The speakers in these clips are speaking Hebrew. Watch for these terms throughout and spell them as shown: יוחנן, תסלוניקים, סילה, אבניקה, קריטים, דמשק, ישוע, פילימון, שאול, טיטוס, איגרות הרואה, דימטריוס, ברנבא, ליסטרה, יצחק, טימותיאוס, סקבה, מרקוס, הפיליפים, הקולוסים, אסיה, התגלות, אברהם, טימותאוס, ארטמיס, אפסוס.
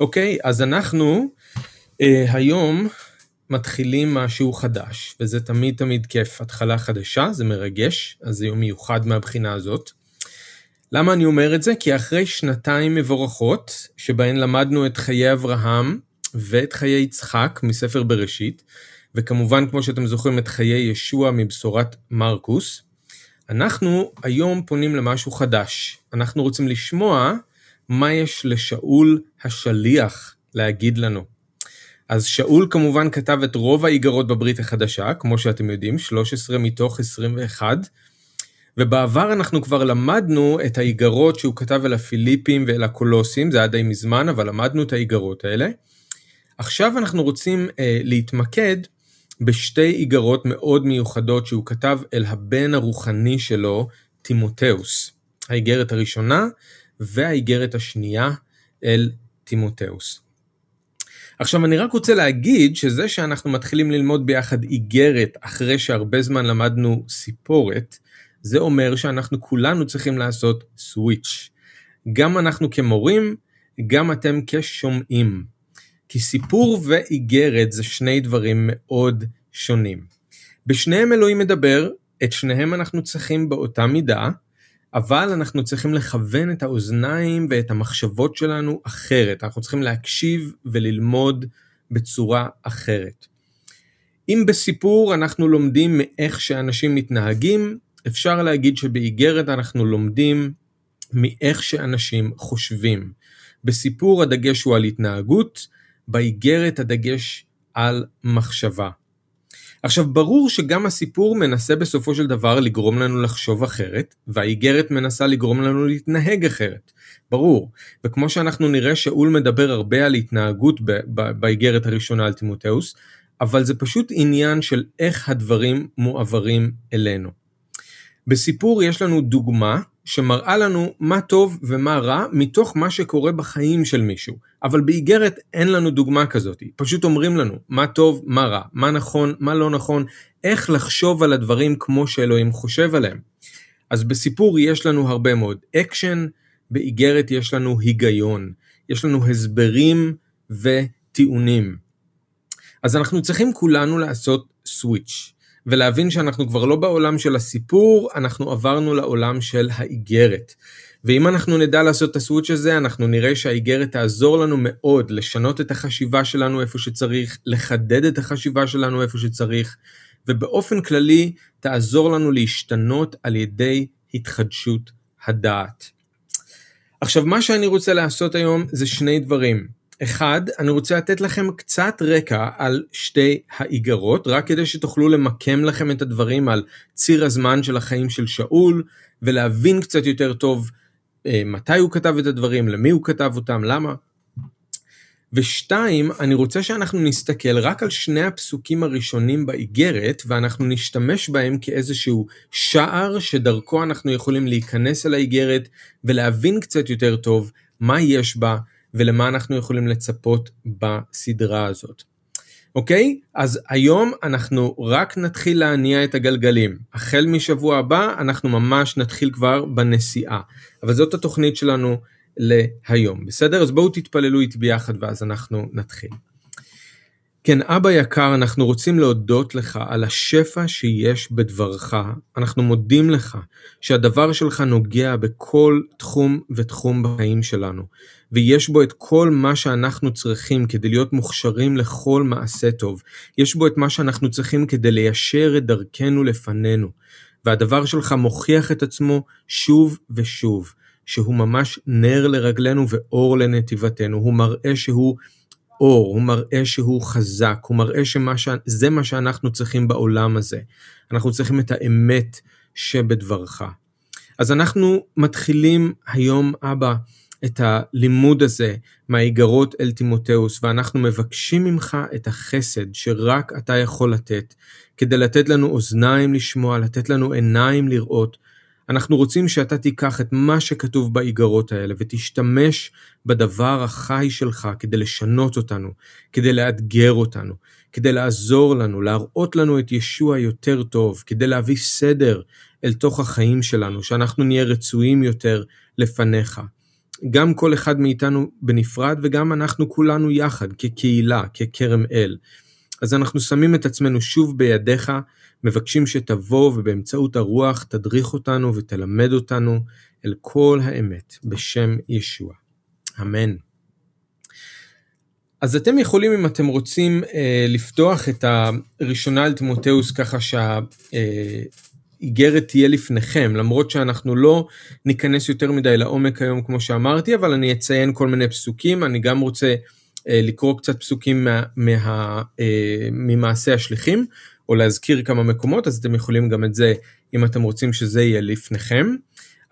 אוקיי, אז אנחנו היום מתחילים משהו חדש, וזה תמיד תמיד כיף, התחלה חדשה, זה מרגש, אז זה יום מיוחד מהבחינה הזאת. למה אני אומר את זה? כי אחרי שנתיים מבורכות, שבהן למדנו את חיי אברהם ואת חיי יצחק מספר בראשית, וכמובן כמו שאתם זוכרים את חיי ישוע מבשורת מרקוס, אנחנו היום פונים למשהו חדש. אנחנו רוצים לשמוע מה יש לשאול השליח להגיד לנו. אז שאול כמובן כתב את רוב האיגרות בברית החדשה, כמו שאתם יודעים, 13 מתוך 21, ובעבר אנחנו כבר למדנו את האיגרות שהוא כתב אל הפיליפים ואל הקולוסים, זה היה די מזמן, אבל למדנו את האיגרות האלה. עכשיו אנחנו רוצים להתמקד בשתי איגרות מאוד מיוחדות שהוא כתב אל הבן הרוחני שלו, טימותאוס. האיגרת הראשונה והאיגרת השנייה אל טימותאוס. עכשיו אני רק רוצה להגיד שזה שאנחנו מתחילים ללמוד ביחד איגרת אחרי שהרבה זמן למדנו סיפורת, זה אומר שאנחנו כולנו צריכים לעשות סוויץ'. גם אנחנו כמורים, גם אתם כשומעים. כי סיפור ואיגרת זה שני דברים מאוד שונים. בשניהם אלוהים מדבר, את שניהם אנחנו צריכים באותה מידה, אבל אנחנו צריכים לכוון את האוזניים ואת המחשבות שלנו אחרת. אנחנו צריכים להקשיב וללמוד בצורה אחרת. אם בסיפור אנחנו לומדים מאיך שאנשים מתנהגים, אפשר להגיד שבאיגרת אנחנו לומדים מאיך שאנשים חושבים. בסיפור הדגש הוא על התנהגות, באיגרת הדגש על מחשבה. עכשיו ברור שגם הסיפור מנסה בסופו של דבר לגרום לנו לחשוב אחרת, והאיגרת מנסה לגרום לנו להתנהג אחרת, ברור. וכמו שאנחנו נראה שאול מדבר הרבה על התנהגות באיגרת הראשונה על טימותאוס, אבל זה פשוט עניין של איך הדברים מועברים אלינו. בסיפור יש לנו דוגמה שמראה לנו מה טוב ומה רע מתוך מה שקורה בחיים של מישהו, אבל באיגרת אין לנו דוגמה כזאת, פשוט אומרים לנו מה טוב, מה רע, מה נכון, מה לא נכון, איך לחשוב על הדברים כמו שאלוהים חושב עליהם. אז בסיפור יש לנו הרבה מאוד אקשן, באיגרת יש לנו היגיון, יש לנו הסברים וטיעונים. אז אנחנו צריכים כולנו לעשות סוויץ'. ולהבין שאנחנו כבר לא בעולם של הסיפור, אנחנו עברנו לעולם של האיגרת. ואם אנחנו נדע לעשות את הסוויץ' הזה, אנחנו נראה שהאיגרת תעזור לנו מאוד לשנות את החשיבה שלנו איפה שצריך, לחדד את החשיבה שלנו איפה שצריך, ובאופן כללי תעזור לנו להשתנות על ידי התחדשות הדעת. עכשיו, מה שאני רוצה לעשות היום זה שני דברים. אחד, אני רוצה לתת לכם קצת רקע על שתי האיגרות, רק כדי שתוכלו למקם לכם את הדברים על ציר הזמן של החיים של שאול, ולהבין קצת יותר טוב מתי הוא כתב את הדברים, למי הוא כתב אותם, למה. ושתיים, אני רוצה שאנחנו נסתכל רק על שני הפסוקים הראשונים באיגרת, ואנחנו נשתמש בהם כאיזשהו שער שדרכו אנחנו יכולים להיכנס אל האיגרת, ולהבין קצת יותר טוב מה יש בה, ולמה אנחנו יכולים לצפות בסדרה הזאת. אוקיי? אז היום אנחנו רק נתחיל להניע את הגלגלים. החל משבוע הבא אנחנו ממש נתחיל כבר בנסיעה. אבל זאת התוכנית שלנו להיום. בסדר? אז בואו תתפללו איתי ביחד ואז אנחנו נתחיל. כן, אבא יקר, אנחנו רוצים להודות לך על השפע שיש בדברך. אנחנו מודים לך שהדבר שלך נוגע בכל תחום ותחום בחיים שלנו, ויש בו את כל מה שאנחנו צריכים כדי להיות מוכשרים לכל מעשה טוב. יש בו את מה שאנחנו צריכים כדי ליישר את דרכנו לפנינו, והדבר שלך מוכיח את עצמו שוב ושוב, שהוא ממש נר לרגלנו ואור לנתיבתנו. הוא מראה שהוא אור, הוא מראה שהוא חזק, הוא מראה שזה מה שאנחנו צריכים בעולם הזה. אנחנו צריכים את האמת שבדברך. אז אנחנו מתחילים היום, אבא, את הלימוד הזה מהאיגרות אל טימותאוס, ואנחנו מבקשים ממך את החסד שרק אתה יכול לתת, כדי לתת לנו אוזניים לשמוע, לתת לנו עיניים לראות. אנחנו רוצים שאתה תיקח את מה שכתוב באיגרות האלה ותשתמש בדבר החי שלך כדי לשנות אותנו, כדי לאתגר אותנו, כדי לעזור לנו, להראות לנו את ישוע יותר טוב, כדי להביא סדר אל תוך החיים שלנו, שאנחנו נהיה רצויים יותר לפניך. גם כל אחד מאיתנו בנפרד, וגם אנחנו כולנו יחד, כקהילה, כקרם אל. אז אנחנו שמים את עצמנו שוב בידיך, מבקשים שתבוא ובאמצעות הרוח תדריך אותנו ותלמד אותנו אל כל האמת, בשם ישוע. אמן. אז אתם יכולים, אם אתם רוצים, לפתוח את הראשונה לטימותאוס ככה שהאיגרת תהיה לפניכם, למרות שאנחנו לא ניכנס יותר מדי לעומק היום כמו שאמרתי, אבל אני אציין כל מיני פסוקים. אני גם רוצה לקרוא קצת פסוקים ממעשה השליחים, או להזכיר כמה מקומות, אז אתם יכולים גם את זה, אם אתם רוצים שזה יהיה לפניכם.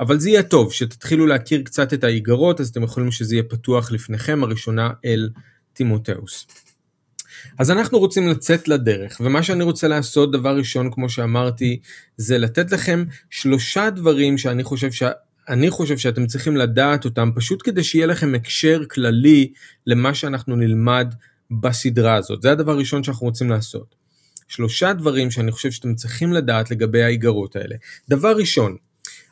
אבל זה יהיה טוב, שתתחילו להכיר קצת את האיגרות, אז אתם יכולים שזה יהיה פתוח לפניכם, הראשונה אל טימותאוס. אז אנחנו רוצים לצאת לדרך, ומה שאני רוצה לעשות, דבר ראשון, כמו שאמרתי, זה לתת לכם 3 דברים שאני חושב שאתם צריכים לדעת אותם, פשוט כדי שיהיה לכם הקשר כללי למה שאנחנו נלמד בסדרה הזאת. זה הדבר הראשון שאנחנו רוצים לעשות. 3 דברים שאני חושב שאתם צריכים לדעת לגבי האיגרות האלה. דבר ראשון,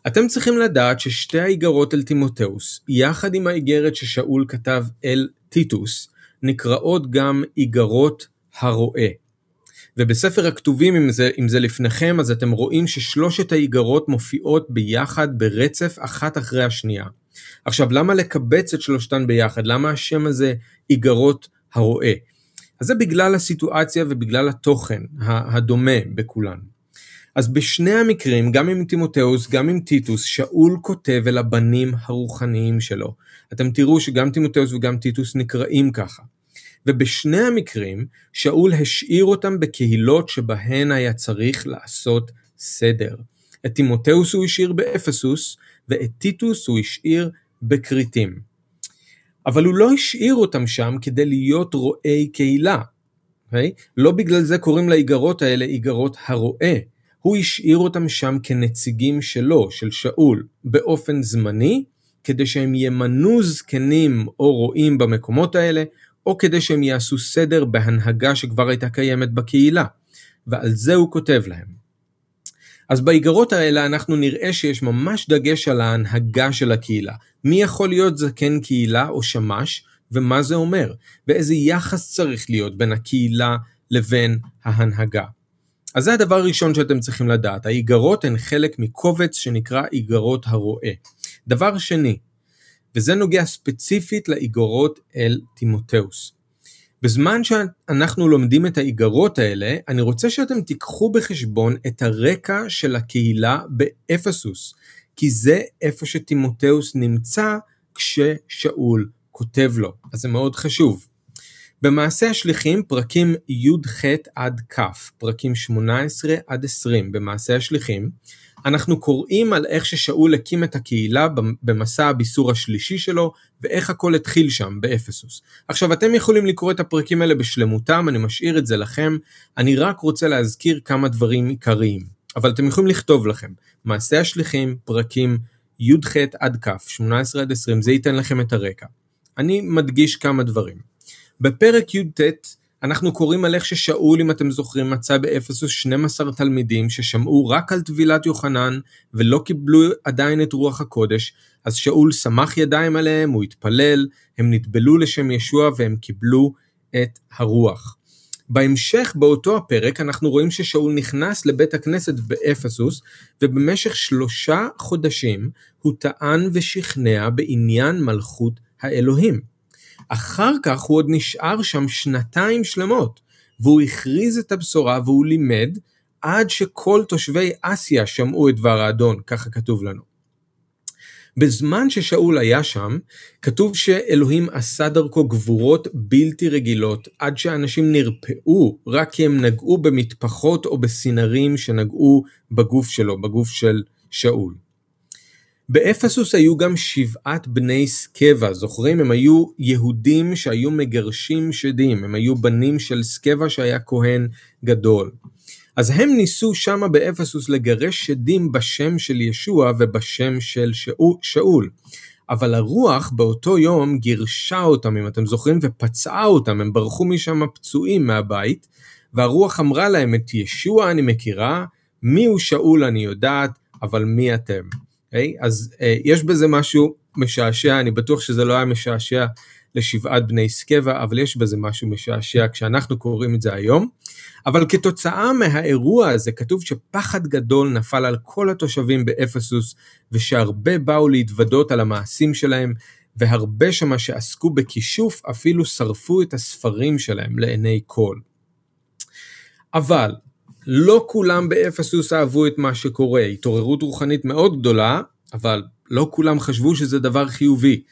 אתם צריכים לדעת ששתי האיגרות אל טימותאוס, יחד עם האיגרת ששאול כתב אל טיטוס, נקראות גם איגרות הרואה. ובספר הכתובים, אם זה לפניכם, אז אתם רואים ש3 האיגרות מופיעות ביחד ברצף אחת אחרי השנייה. עכשיו, למה לקבץ את 3 ביחד? למה השם הזה איגרות הרואה? אז זה בגלל הסיטואציה ובגלל התוכן הדומה בכולן. אז בשני המקרים, גם עם טימותאוס, גם עם טיטוס, שאול כותב אל הבנים הרוחניים שלו. אתם תראו שגם טימותאוס וגם טיטוס נקראים ככה. ובשני המקרים, שאול השאיר אותם בקהילות שבהן היה צריך לעשות סדר. את טימותאוס הוא השאיר באפסוס, ואת טיטוס הוא השאיר בקריטים. אבל הוא לא השאיר אותם שם כדי להיות רואי קהילה. לא בגלל זה קוראים לאיגרות האלה איגרות הרואה. הוא השאיר אותם שם כנציגים שלו, של שאול, באופן זמני, כדי שהם ימנו זקנים או רואים במקומות האלה, או כדי שהם יעשו סדר בהנהגה שכבר הייתה קיימת בקהילה. ועל זה הוא כותב להם. אז באיגרות האלה אנחנו נראה שיש ממש דגש על ההנהגה של הקהילה. מי יכול להיות זקן קהילה או שמש, ומה זה אומר? ואיזה יחס צריך להיות בין הקהילה לבין ההנהגה? אז זה הדבר הראשון שאתם צריכים לדעת. האיגרות הן חלק מקובץ שנקרא איגרות הרואה. דבר שני, וזה נוגע ספציפית לאיגרות אל טימותאוס. בזמן שאנחנו לומדים את האיגרות האלה, אני רוצה שאתם תיקחו בחשבון את הרקע של הקהילה באפסוס, כי זה איפה שטימותאוס נמצא כששאול כותב לו. אז זה מאוד חשוב. במעשה השליחים, פרקים י"ח עד כ', פרקים 18 עד 20 במעשה השליחים, אנחנו קוראים על איך ששאול הקים את הקהילה במסע הביסור השלישי שלו, ואיך הכל התחיל שם באפסוס. עכשיו, אתם יכולים לקרוא את הפרקים האלה בשלמותם, אני משאיר את זה לכם, אני רק רוצה להזכיר כמה דברים עיקריים, אבל אתם יכולים לכתוב לכם, מעשה השליחים, פרקים י"ח עד כ', 18 עד 20, זה ייתן לכם את הרקע. אני מדגיש כמה דברים. בפרק י"ט אנחנו קוראים על איך ששאול, אם אתם זוכרים, מצא באפסוס 12 תלמידים ששמעו רק על טבילת יוחנן ולא קיבלו עדיין את רוח הקודש, אז שאול סמך ידיים עליהם, הוא התפלל, הם נטבלו לשם ישוע והם קיבלו את הרוח. בהמשך באותו הפרק אנחנו רואים ששאול נכנס לבית הכנסת באפסוס, ובמשך 3 חודשים הוא טען ושכנע בעניין מלכות האלוהים. אחר כך הוא עוד נשאר שם 2 שלמות, והוא הכריז את הבשורה והוא לימד עד שכל תושבי אסיה שמעו את דבר האדון, ככה כתוב לנו. בזמן ששאול היה שם, כתוב שאלוהים עשה דרכו גבורות בלתי רגילות, עד שאנשים נרפאו רק כי הם נגעו במטפחות או בסינרים שנגעו בגוף שלו, בגוף של שאול. באפסוס היו גם 7 בני סקבה, זוכרים? הם היו יהודים שהיו מגרשים שדים, הם היו בנים של סקבה שהיה כהן גדול. אז הם ניסו שם באפסוס לגרש שדים בשם של ישוע ובשם של שאול. אבל הרוח באותו יום גירשה אותם, אם אתם זוכרים, ופצעה אותם, הם ברחו משם פצועים מהבית, והרוח אמרה להם, את ישוע אני מכירה, מי הוא שאול אני יודעת, אבל מי אתם? אז יש בזה משהו משעשע, אני בטוח שזה לא היה משעשע לשבעת בני סקבה, אבל יש בזה משהו משעשע כשאנחנו קוראים את זה היום. אבל כתוצאה מהאירוע הזה כתוב שפחד גדול נפל על כל התושבים באפסוס, ושהרבה באו להתוודות על המעשים שלהם, והרבה שמה שעסקו בכישוף אפילו שרפו את הספרים שלהם לעיני כל. אבל לא כולם באפסוס אהבו את מה שקורה, התעוררות רוחנית מאוד גדולה, אבל לא כולם חשבו שזה דבר חיובי.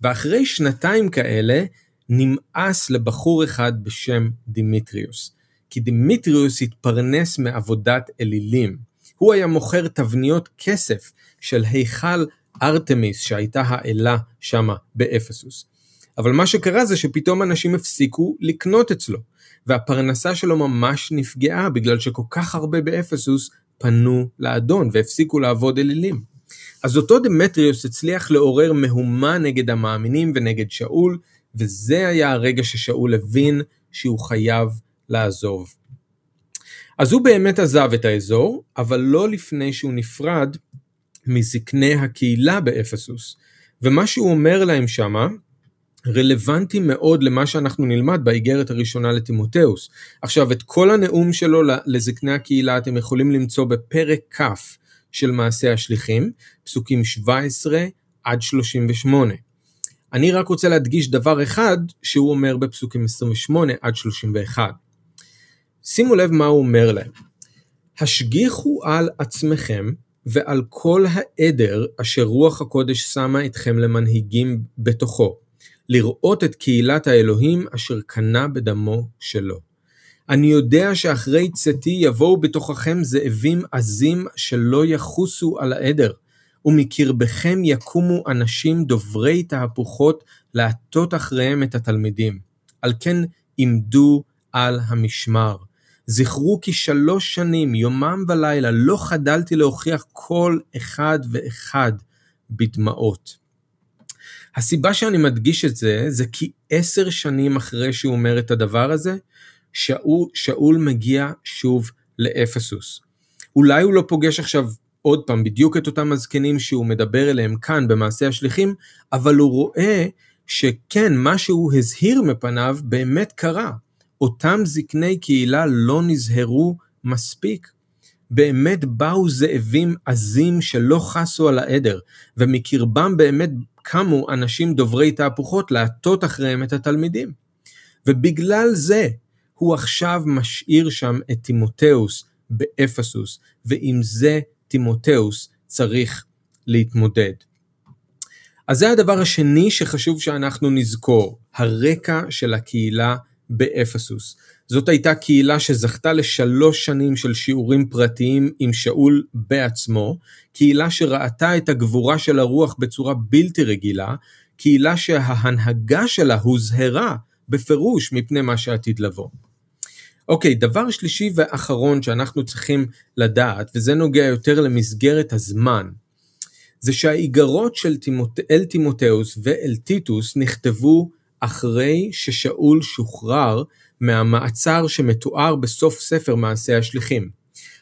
ואחרי שנתיים כאלה נמאס לבחור אחד בשם דימטריוס, כי דימטריוס התפרנס מעבודת אלילים. הוא היה מוכר תבניות כסף של היכל ארטמיס שהייתה האלה שמה באפסוס. אבל מה שקרה זה שפתאום אנשים הפסיקו לקנות אצלו, והפרנסה שלו ממש נפגעה בגלל שכל כך הרבה באפסוס פנו לאדון והפסיקו לעבוד אלילים. אז אותו דמטריוס הצליח לעורר מהומה נגד המאמינים ונגד שאול, וזה היה הרגע ששאול הבין שהוא חייב לעזוב. אז הוא באמת עזב את האזור, אבל לא לפני שהוא נפרד מזקני הקהילה באפסוס. ומה שהוא אומר להם שמה רלוונטי מאוד למה שאנחנו נלמד באיגרת הראשונה לטימותאוס. עכשיו, את כל הנאום שלו לזקני הקהילה אתם יכולים למצוא בפרק כף של מעשי השליחים, פסוקים 17 עד 38. אני רק רוצה להדגיש דבר אחד שהוא אומר בפסוקים 28 עד 31. שימו לב מה הוא אומר להם. השגיחו על עצמכם ועל כל העדר אשר רוח הקודש שמה אתכם למנהיגים בתוכו, לראות את קהילת האלוהים אשר קנה בדמו שלו. אני יודע שאחרי צאתי יבואו בתוככם זאבים עזים שלא יחוסו על העדר, ומקרבכם יקומו אנשים דוברי תהפוכות להטות אחריהם את התלמידים. על כן עמדו על המשמר. זכרו כי 3 שנים, יומם ולילה, לא חדלתי להוכיח כל אחד ואחד בדמעות. הסיבה שאני מדגיש את זה, זה כי 10 שנים אחרי שהוא אומר את הדבר הזה, שאול מגיע שוב לאפסוס. אולי הוא לא פוגש עכשיו עוד פעם בדיוק את אותם הזקנים שהוא מדבר אליהם כאן במעשה השליחים, אבל הוא רואה שכן, מה שהוא הזהיר מפניו באמת קרה. אותם זקני קהילה לא נזהרו מספיק. באמת באו זאבים עזים שלא חסו על העדר, ומקרבם באמת קמו אנשים דוברי תהפוכות להטות אחריהם את התלמידים. ובגלל זה הוא עכשיו משאיר שם את טימותאוס באפסוס, ועם זה טימותאוס צריך להתמודד. אז זה הדבר השני שחשוב שאנחנו נזכור, הרקע של הקהילה באפסוס. זאת הייתה קהילה שזכתה ל3 שנים של שיעורים פרטיים עם שאול בעצמו, קהילה שראתה את הגבורה של הרוח בצורה בלתי רגילה, קהילה שההנהגה שלה הוזהרה בפירוש מפני מה שעתיד לבוא. אוקיי, דבר שלישי ואחרון שאנחנו צריכים לדעת, וזה נוגע יותר למסגרת הזמן, זה שהאיגרות של טימותאוס ואל טיטוס נכתבו אחרי ששאול שוחרר מהמעצר שמתואר בסוף ספר מעשי השליחים.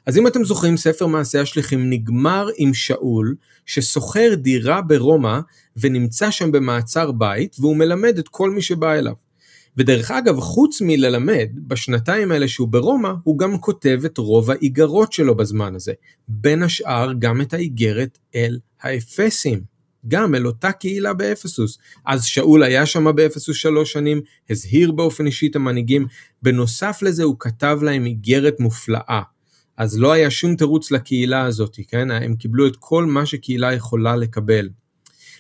אז אם אתם זוכרים, ספר מעשי השליחים נגמר עם שאול ששוכר דירה ברומא ונמצא שם במעצר בית, והוא מלמד את כל מי שבא אליו. ודרך אגב, חוץ מללמד, בשנתיים האלה שהוא ברומא, הוא גם כותב את רוב האיגרות שלו בזמן הזה. בין השאר גם את האיגרת אל האפסים, גם אל אותה קהילה באפסוס. אז שאול היה שם באפסוס 3 שנים, הזהיר באופן אישי את המנהיגים, בנוסף לזה הוא כתב להם איגרת מופלאה. אז לא היה שום תירוץ לקהילה הזאת, כן? הם קיבלו את כל מה שקהילה יכולה לקבל.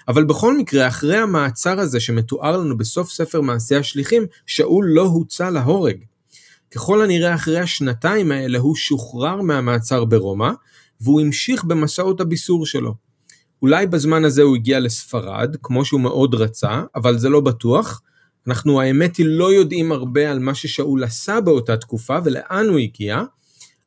אבל בכל מקרה, אחרי המעצר הזה שמתואר לנו בסוף ספר מעשי השליחים, שאול לא הוצא להורג. ככל הנראה אחרי השנתיים האלה הוא שוחרר מהמעצר ברומא, והוא המשיך במסעות הביסור שלו. אולי בזמן הזה הוא הגיע לספרד, כמו שהוא מאוד רצה, אבל זה לא בטוח. אנחנו, האמת היא, לא יודעים הרבה על מה ששאול עשה באותה תקופה ולאן הוא הגיע,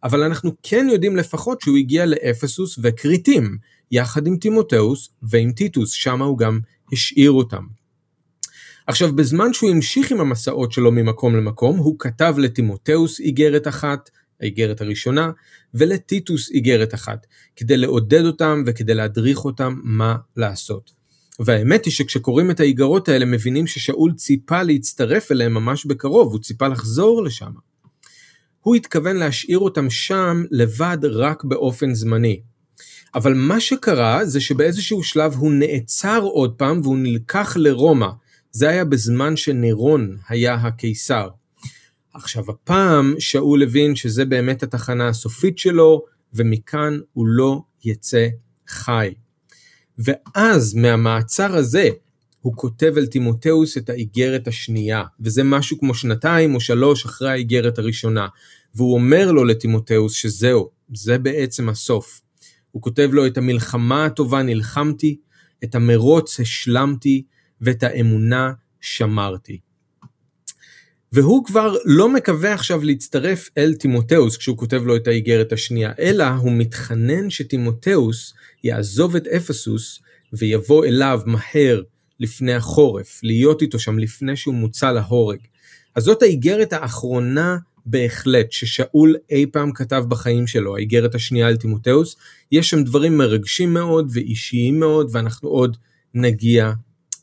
אבל אנחנו כן יודעים לפחות שהוא הגיע לאפסוס וקריטים, יחד עם טימותאוס ועם טיטוס, שם הוא גם השאיר אותם. עכשיו, בזמן שהוא המשיך עם המסעות שלו ממקום למקום, הוא כתב לטימותאוס איגרת אחת, האיגרת הראשונה, ולטיטוס איגרת אחת, כדי לעודד אותם וכדי להדריך אותם מה לעשות. והאמת היא שכשקוראים את האיגרות האלה מבינים ששאול ציפה להצטרף אליהם ממש בקרוב, הוא ציפה לחזור לשם. הוא התכוון להשאיר אותם שם לבד רק באופן זמני. אבל מה שקרה זה שבאיזשהו שלב הוא נעצר עוד פעם והוא נלקח לרומא. זה היה בזמן שנירון היה הקיסר. עכשיו הפעם שאול הבין שזה באמת התחנה הסופית שלו, ומכאן הוא לא יצא חי. ואז מהמעצר הזה הוא כותב אל טימותאוס את האיגרת השנייה, וזה משהו כמו 2 או 3 אחרי האיגרת הראשונה, והוא אומר לו לטימותאוס שזהו, זה בעצם הסוף. הוא כותב לו את המלחמה הטובה נלחמתי, את המרוץ השלמתי, ואת האמונה שמרתי. והוא כבר לא מקווה עכשיו להצטרף אל טימותאוס כשהוא כותב לו את האיגרת השנייה, אלא הוא מתחנן שטימותאוס יעזוב את אפסוס ויבוא אליו מהר לפני החורף, להיות איתו שם לפני שהוא מוצא להורג. אז זאת האיגרת האחרונה בהחלט ששאול אי פעם כתב בחיים שלו, האיגרת השנייה אל טימותאוס. יש שם דברים מרגשים מאוד ואישיים מאוד, ואנחנו עוד נגיע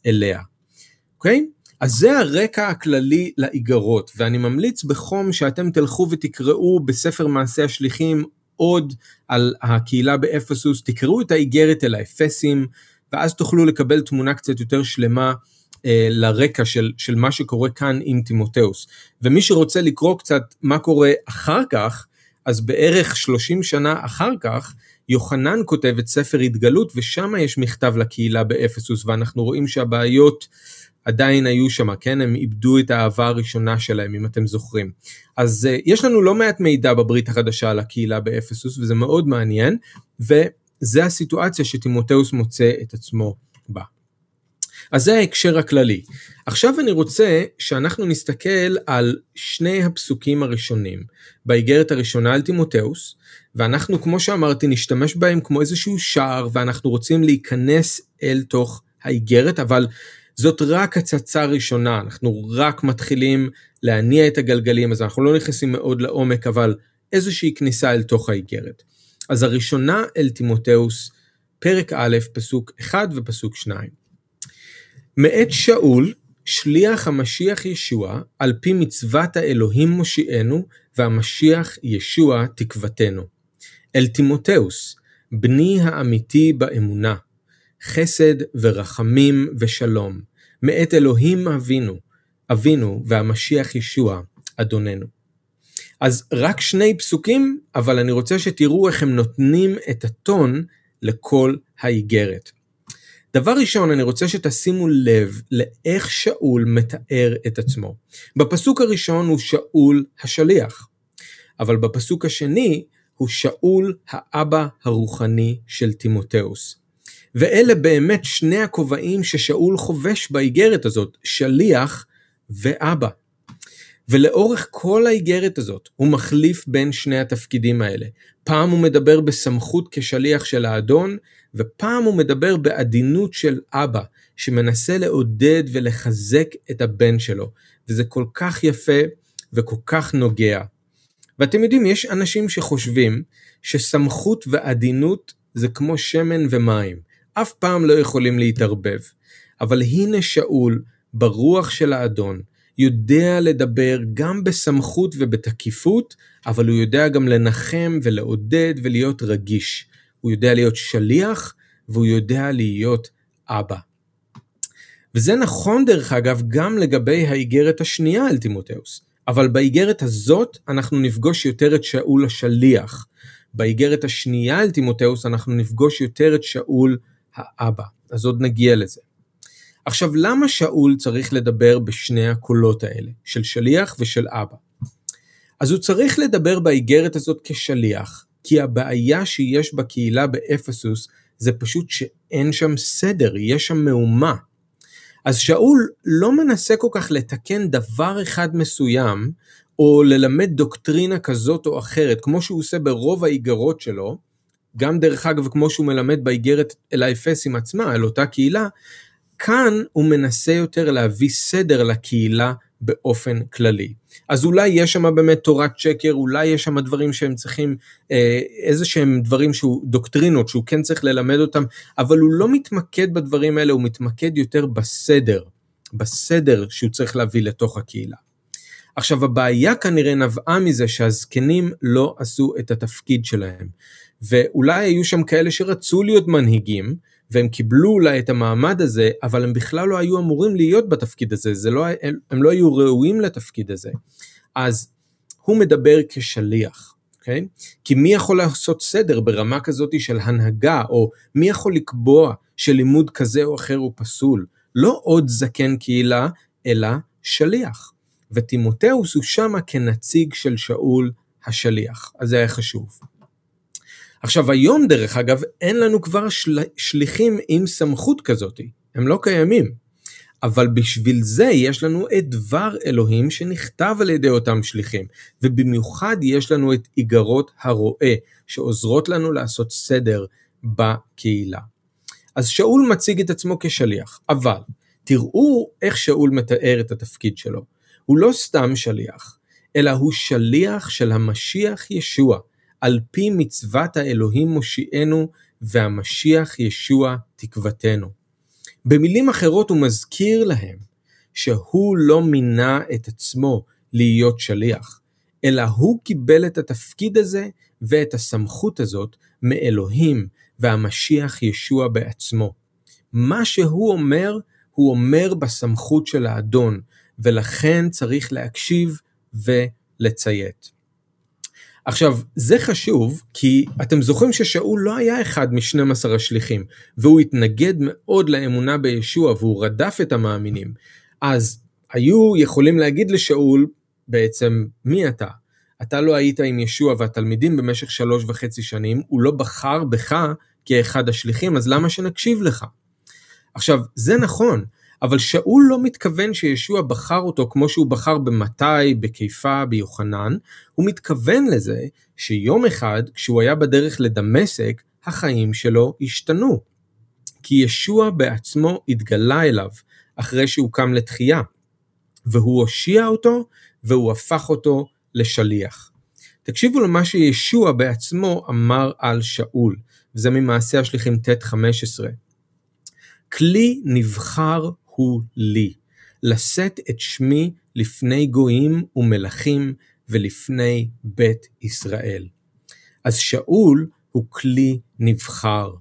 אליה. אוקיי? אז זה הרקע הכללי לאיגרות, ואני ממליץ בחום שאתם תלכו ותקראו בספר מעשי השליחים עוד על הקהילה באפסוס, תקראו את האיגרת אל האפסים, ואז תוכלו לקבל תמונה קצת יותר שלמה לרקע של מה שקורה כאן עם טימותאוס. ומי שרוצה לקרוא קצת מה קורה אחר כך, אז בערך 30 שנה אחר כך, יוחנן כותב את ספר התגלות, ושם יש מכתב לקהילה באפסוס, ואנחנו רואים שהבעיות עדיין היו שם, כן? הם איבדו את האהבה הראשונה שלהם, אם אתם זוכרים. אז יש לנו לא מעט מידע בברית החדשה על הקהילה באפסוס, וזה מאוד מעניין, וזה הסיטואציה שטימותאוס מוצא את עצמו בה. אז זה ההקשר הכללי. עכשיו אני רוצה שאנחנו נסתכל על שני הפסוקים הראשונים, באיגרת הראשונה על טימותאוס, ואנחנו כמו שאמרתי נשתמש בהם כמו איזשהו שער, ואנחנו רוצים להיכנס אל תוך האיגרת, אבל זאת רק הצצה ראשונה, אנחנו רק מתחילים להניע את הגלגלים, אז אנחנו לא נכנסים מאוד לעומק, אבל איזושהי כניסה אל תוך האיגרת. אז הראשונה אל טימותאוס, פרק א', פסוק 1 ופסוק 2. מאת שאול, שליח המשיח ישוע, על פי מצוות האלוהים מושיענו, והמשיח ישוע תקוותנו. אל טימותאוס, בני האמיתי באמונה, חסד ורחמים ושלום, מאת אלוהים אבינו והמשיח ישוע, אדוננו. אז רק 2 פסוקים, אבל אני רוצה שתראו איך הם נותנים את הטון לכל האיגרת. דבר ראשון, אני רוצה שתשימו לב לאיך שאול מתאר את עצמו. בפסוק הראשון הוא שאול השליח, אבל בפסוק השני הוא שאול האבא הרוחני של טימותאוס. ואלה באמת שני הכובעים ששאול חובש באיגרת הזאת, שליח ואבא. ולאורך כל האיגרת הזאת הוא מחליף בין שני התפקידים האלה. פעם הוא מדבר בסמכות כשליח של האדון, ופעם הוא מדבר בעדינות של אבא, שמנסה לעודד ולחזק את הבן שלו. וזה כל כך יפה וכל כך נוגע. ואתם יודעים, יש אנשים שחושבים שסמכות ועדינות זה כמו שמן ומים. אף פעם לא יכולים להתערבב. אבל הנה שאול, ברוח של האדון, יודע לדבר גם בסמכות ובתקיפות, אבל הוא יודע גם לנחם ולעודד ולהיות רגיש. הוא יודע להיות שליח, והוא יודע להיות אבא. וזה נכון דרך אגב גם לגבי האיגרת השנייה אל טימותאוס, אבל באיגרת הזאת אנחנו נפגוש יותר את שאול השליח. באיגרת השנייה אל טימותאוס אנחנו נפגוש יותר את שאול האבא. אז עוד נגיע לזה. עכשיו, למה שאול צריך לדבר בשני הקולות האלה, של שליח ושל אבא? אז הוא צריך לדבר באיגרת הזאת כשליח, כי הבעיה שיש בקהילה באפסוס זה פשוט שאין שם סדר, יש שם מאומה. אז שאול לא מנסה כל כך לתקן דבר אחד מסוים, או ללמד דוקטרינה כזאת או אחרת, כמו שהוא עושה ברוב האיגרות שלו, גם דרך אגב כמו שהוא מלמד באיגרת אל האפסים עצמה, אל אותה קהילה, כאן הוא מנסה יותר להביא סדר לקהילה באופן כללי. אז אולי יש שם באמת תורת שקר, אולי יש שם דברים שהם צריכים, איזה שהם דברים שהוא דוקטרינות, שהוא כן צריך ללמד אותם, אבל הוא לא מתמקד בדברים האלה, הוא מתמקד יותר בסדר, בסדר שהוא צריך להביא לתוך הקהילה. עכשיו הבעיה כנראה נבעה מזה שהזקנים לא עשו את התפקיד שלהם, ואולי היו שם כאלה שרצו להיות מנהיגים, והם קיבלו אולי את המעמד הזה, אבל הם בכלל לא היו אמורים להיות בתפקיד הזה, הם לא היו ראויים לתפקיד הזה. אז הוא מדבר כשליח, אוקיי? כי מי יכול לעשות סדר ברמה כזאת של הנהגה, או מי יכול לקבוע שלימוד כזה או אחר הוא פסול? לא עוד זקן קהילה, אלא שליח. וטימותאוס הוא שמה כנציג של שאול השליח, אז זה היה חשוב. עכשיו היום דרך אגב אין לנו כבר שליחים עם סמכות כזאת, הם לא קיימים, אבל בשביל זה יש לנו את דבר אלוהים שנכתב על ידי אותם שליחים, ובמיוחד יש לנו את איגרות הרועה שעוזרות לנו לעשות סדר בקהילה. אז שאול מציג את עצמו כשליח, אבל תראו איך שאול מתאר את התפקיד שלו, הוא לא סתם שליח, אלא הוא שליח של המשיח ישוע, על פי מצוות האלוהים מושיענו, והמשיח ישוע תקוותנו. במילים אחרות הוא מזכיר להם, שהוא לא מינה את עצמו להיות שליח, אלא הוא קיבל את התפקיד הזה, ואת הסמכות הזאת מאלוהים, והמשיח ישוע בעצמו. מה שהוא אומר, הוא אומר בסמכות של האדון, ולכן צריך להקשיב ולציית. עכשיו, זה חשוב, כי אתם זוכרים ששאול לא היה אחד מ12 השליחים, והוא התנגד מאוד לאמונה בישוע, והוא רדף את המאמינים. אז היו יכולים להגיד לשאול, בעצם, מי אתה? אתה לא היית עם ישוע והתלמידים במשך 3.5 שנים, הוא לא בחר בך כאחד השליחים, אז למה שנקשיב לך? עכשיו, זה נכון, אבל שאול לא מתכוון שישוע בחר אותו כמו שהוא בחר במתי, בקיפה, ביוחנן, הוא מתכוון לזה שיום אחד כשהוא היה בדרך לדמשק, החיים שלו השתנו. כי ישוע בעצמו התגלה אליו אחרי שהוא קם לתחייה, והוא הושיע אותו והוא הפך אותו לשליח. תקשיבו למה שישוע בעצמו אמר על שאול, וזה ממעשי השליחים ט15. כלי נבחר הוא לי, לשאת את שמי לפני גויים ומלכים ולפני בית ישראל. אז שאול הוא כלי נבחר,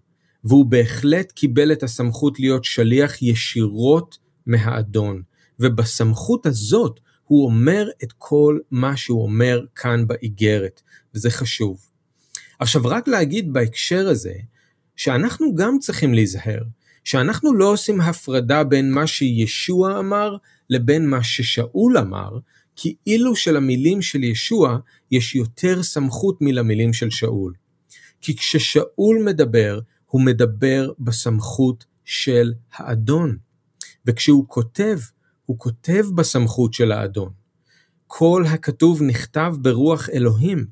והוא בהחלט קיבל את הסמכות להיות שליח ישירות מהאדון, ובסמכות הזאת הוא אומר את כל מה שהוא אומר כאן באיגרת, וזה חשוב. עכשיו רק להגיד בהקשר הזה, שאנחנו גם צריכים להיזהר, שאנחנו לא עושים הפרדה בין מה שישוע אמר לבין מה ששאול אמר, כי אילו של המילים של ישוע יש יותר סמכות מלמילים של שאול. כי כששאול מדבר, הוא מדבר בסמכות של האדון. וכשהוא כותב, הוא כותב בסמכות של האדון. כל הכתוב נכתב ברוח אלוהים.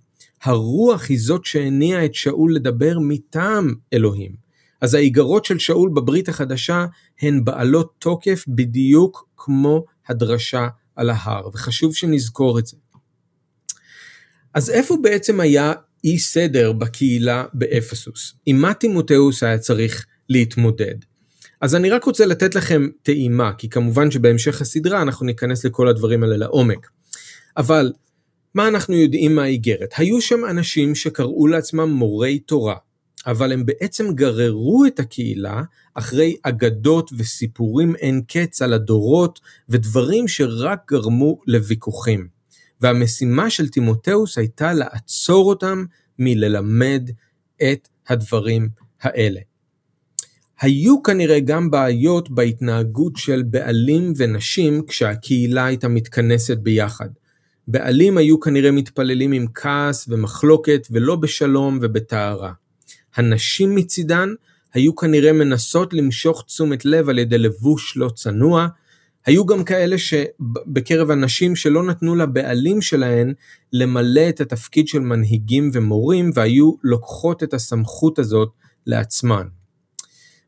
הרוח היא זאת שהניעה את שאול לדבר מטעם אלוהים. אז האיגרות של שאול בברית החדשה הן בעלות תוקף בדיוק כמו הדרשה על ההר, וחשוב שנזכור את זה. אז איפה בעצם היה אי סדר בקהילה באפסוס? עם מה טימותאוס היה צריך להתמודד? אז אני רק רוצה לתת לכם טעימה, כי כמובן שבהמשך הסדרה אנחנו ניכנס לכל הדברים האלה לעומק. אבל מה אנחנו יודעים מהאיגרת? היו שם אנשים שקראו לעצמם מורי תורה, אבל הם בעצם גררו את הקהילה אחרי אגדות וסיפורים אין קץ על הדורות, ודברים שרק גרמו לוויכוחים. והמשימה של טימותאוס הייתה לעצור אותם מללמד את הדברים האלה. היו כנראה גם בעיות בהתנהגות של בעלים ונשים כשהקהילה הייתה מתכנסת ביחד. בעלים היו כנראה מתפללים עם כעס ומחלוקת ולא בשלום ובתארה. הנשים מצידן היו כנראה מנסות למשוך תשומת לב על ידי לבוש לא צנוע, היו גם כאלה שבקרב הנשים שלא נתנו לבעלים שלהן למלא את התפקיד של מנהיגים ומורים, והיו לוקחות את הסמכות הזאת לעצמן.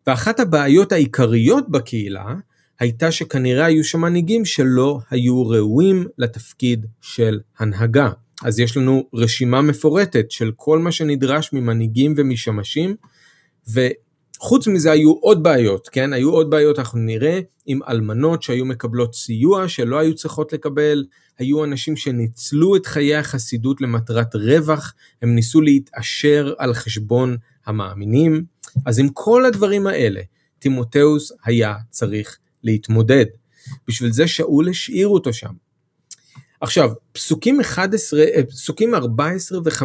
ואחת הבעיות העיקריות בקהילה הייתה שכנראה היו שם מנהיגים שלא היו ראויים לתפקיד של הנהגה. אז יש לנו רשימה מפורטת של כל מה שנדרש ממנהיגים ומשמשים, וחוץ מזה היו עוד בעיות, כן? היו עוד בעיות, אנחנו נראה, עם אלמנות שהיו מקבלות סיוע, שלא היו צריכות לקבל, היו אנשים שניצלו את חיי החסידות למטרת רווח, הם ניסו להתעשר על חשבון המאמינים. אז עם כל הדברים האלה, טימותאוס היה צריך להתמודד. בשביל זה שאול השאיר אותו שם. עכשיו, פסוקים 14 ו-15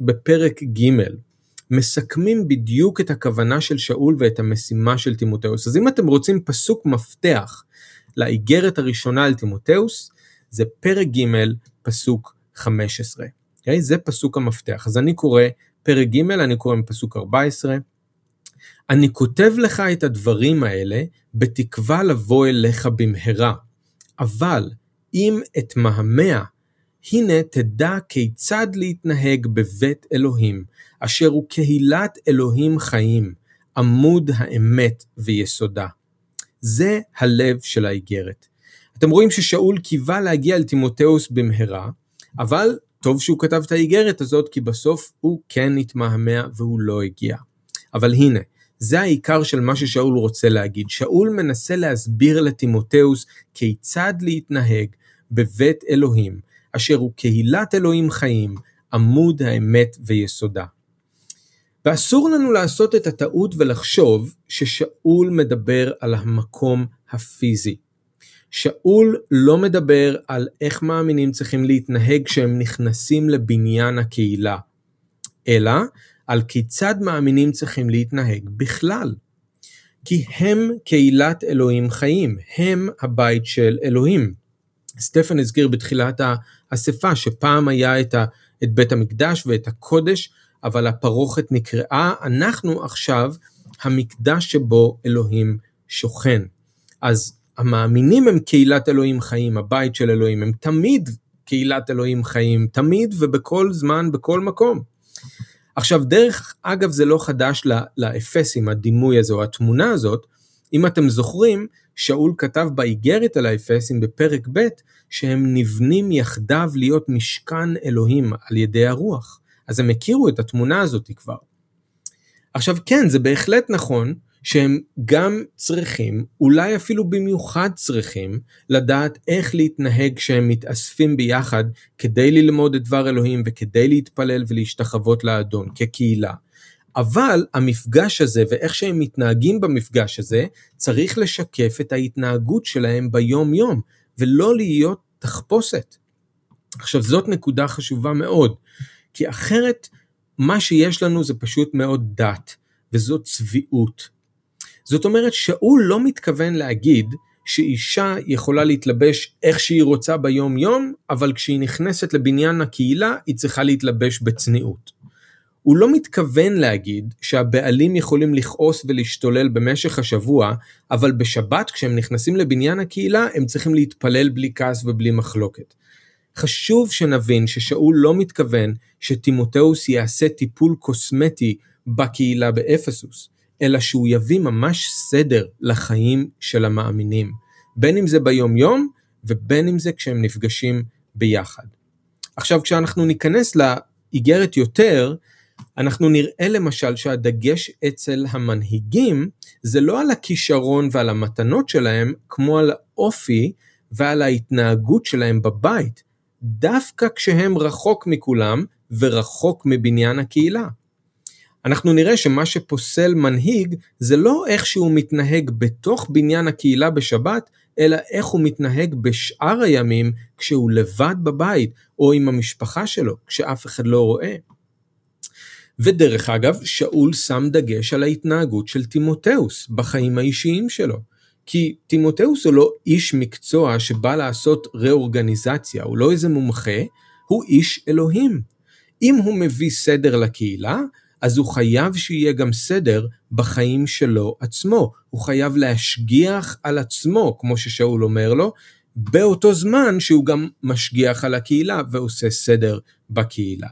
בפרק ג' מסכמים בדיוק את הכוונה של שאול ואת המשימה של טימותאוס. אז אם אתם רוצים פסוק מפתח לאיגרת הראשונה על טימותאוס, זה פרק ג' פסוק 15. Okay? זה פסוק המפתח. אז אני קורא פרק ג', אני קורא מפסוק 14. אני כותב לך את הדברים האלה בתקווה לבוא אליך במהרה, אבל אם את מהמאה, הנה תדע כיצד להתנהג בבית אלוהים, אשר הוא קהילת אלוהים חיים, עמוד האמת ויסודה. זה הלב של האיגרת. אתם רואים ששאול קיווה להגיע אל טימותאוס במהרה, אבל טוב שהוא כתב את האיגרת הזאת, כי בסוף הוא כן התמהמה והוא לא הגיע. אבל הנה, זה העיקר של מה ששאול רוצה להגיד. שאול מנסה להסביר לטימותאוס כיצד להתנהג בבית אלוהים, אשר הוא קהילת אלוהים חיים, עמוד האמת ויסודה. ואסור לנו לעשות את הטעות ולחשוב ששאול מדבר על המקום הפיזי. שאול לא מדבר על איך מאמינים צריכים להתנהג כשהם נכנסים לבניין הקהילה, אלא על כיצד מאמינים צריכים להתנהג בכלל. כי הם קהילת אלוהים חיים, הם הבית של אלוהים. סטפן הזכיר בתחילת האספה שפעם היה את בית המקדש ואת הקודש, אבל הפרוכת נקרעה, אנחנו עכשיו המקדש שבו אלוהים שוכן. אז המאמינים הם קהילת אלוהים חיים, הבית של אלוהים, הם תמיד קהילת אלוהים חיים, תמיד ובכל זמן, בכל מקום. עכשיו, דרך אגב, זה לא חדש לאפסים, הדימוי הזה או התמונה הזאת. אם אתם זוכרים, שאול כתב באיגרת על האפסים בפרק ב' שהם נבנים יחדיו להיות משכן אלוהים על ידי הרוח. אז הם הכירו את התמונה הזאת כבר. עכשיו כן, זה בהחלט נכון שהם גם צריכים, אולי אפילו במיוחד צריכים, לדעת איך להתנהג שהם מתאספים ביחד, כדי ללמוד את דבר אלוהים, וכדי להתפלל ולהשתחוות לאדון, כקהילה. אבל המפגש הזה, ואיך שהם מתנהגים במפגש הזה, צריך לשקף את ההתנהגות שלהם ביום יום, ולא להיות תחפושת. עכשיו, זאת נקודה חשובה מאוד, כי אחרת, מה שיש לנו זה פשוט מאוד דת, וזאת צביעות. זאת אומרת, שאול לא מתכוון להגיד שאישה יכולה להתלבש איך שהיא רוצה ביום יום, אבל כשהיא נכנסת לבניין הקהילה, היא צריכה להתלבש בצניעות. הוא לא מתכוון להגיד שהבעלים יכולים לכעוס ולהשתולל במשך השבוע, אבל בשבת כשהם נכנסים לבניין הקהילה, הם צריכים להתפלל בלי כעס ובלי מחלוקת. חשוב שנבין ששאול לא מתכוון שטימותאוס יעשה טיפול קוסמטי בקהילה באפסוס, אלא שהוא יביא ממש סדר לחיים של המאמינים, בין אם זה ביום יום, ובין אם זה כשהם נפגשים ביחד. עכשיו כשאנחנו ניכנס לאיגרת יותר, אנחנו נראה למשל שהדגש אצל המנהיגים, זה לא על הכישרון ועל המתנות שלהם, כמו על האופי ועל ההתנהגות שלהם בבית, דווקא כשהם רחוק מכולם ורחוק מבניין הקהילה. אנחנו נראה שמה שפוסל מנהיג זה לא איך שהוא מתנהג בתוך בניין הקהילה בשבת, אלא איך הוא מתנהג בשאר הימים כשהוא לבד בבית או עם המשפחה שלו, כשאף אחד לא רואה. ודרך אגב, שאול שם דגש על ההתנהגות של טימותאוס בחיים האישיים שלו, כי טימותאוס הוא לא איש מקצוע שבא לעשות ראורגניזציה, הוא לא איזה מומחה, הוא איש אלוהים. אם הוא מביא סדר לקהילה, אז הוא חייב שיהיה גם סדר בחיים שלו עצמו. הוא חייב להשגיח על עצמו, כמו ששאול אומר לו, באותו זמן שהוא גם משגיח על הקהילה ועושה סדר בקהילה.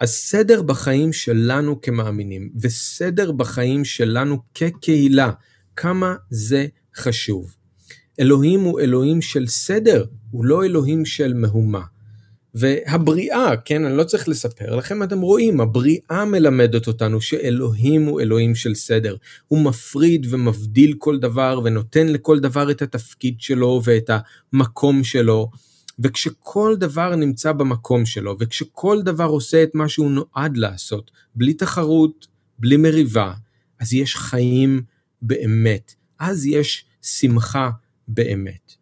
אז סדר בחיים שלנו כמאמינים, וסדר בחיים שלנו כקהילה, כמה זה חשוב. אלוהים הוא אלוהים של סדר, הוא לא אלוהים של מהומה. והבריאה, כן, אני לא צריך לספר לכם, אתם רואים, הבריאה מלמדת אותנו שאלוהים הוא אלוהים של סדר. הוא מפריד ומבדיל כל דבר ונותן לכל דבר את התפקיד שלו ואת המקום שלו. וכשכל דבר נמצא במקום שלו, וכשכל דבר עושה את מה שהוא נועד לעשות, בלי תחרות, בלי מריבה, אז יש חיים באמת, אז יש שמחה באמת.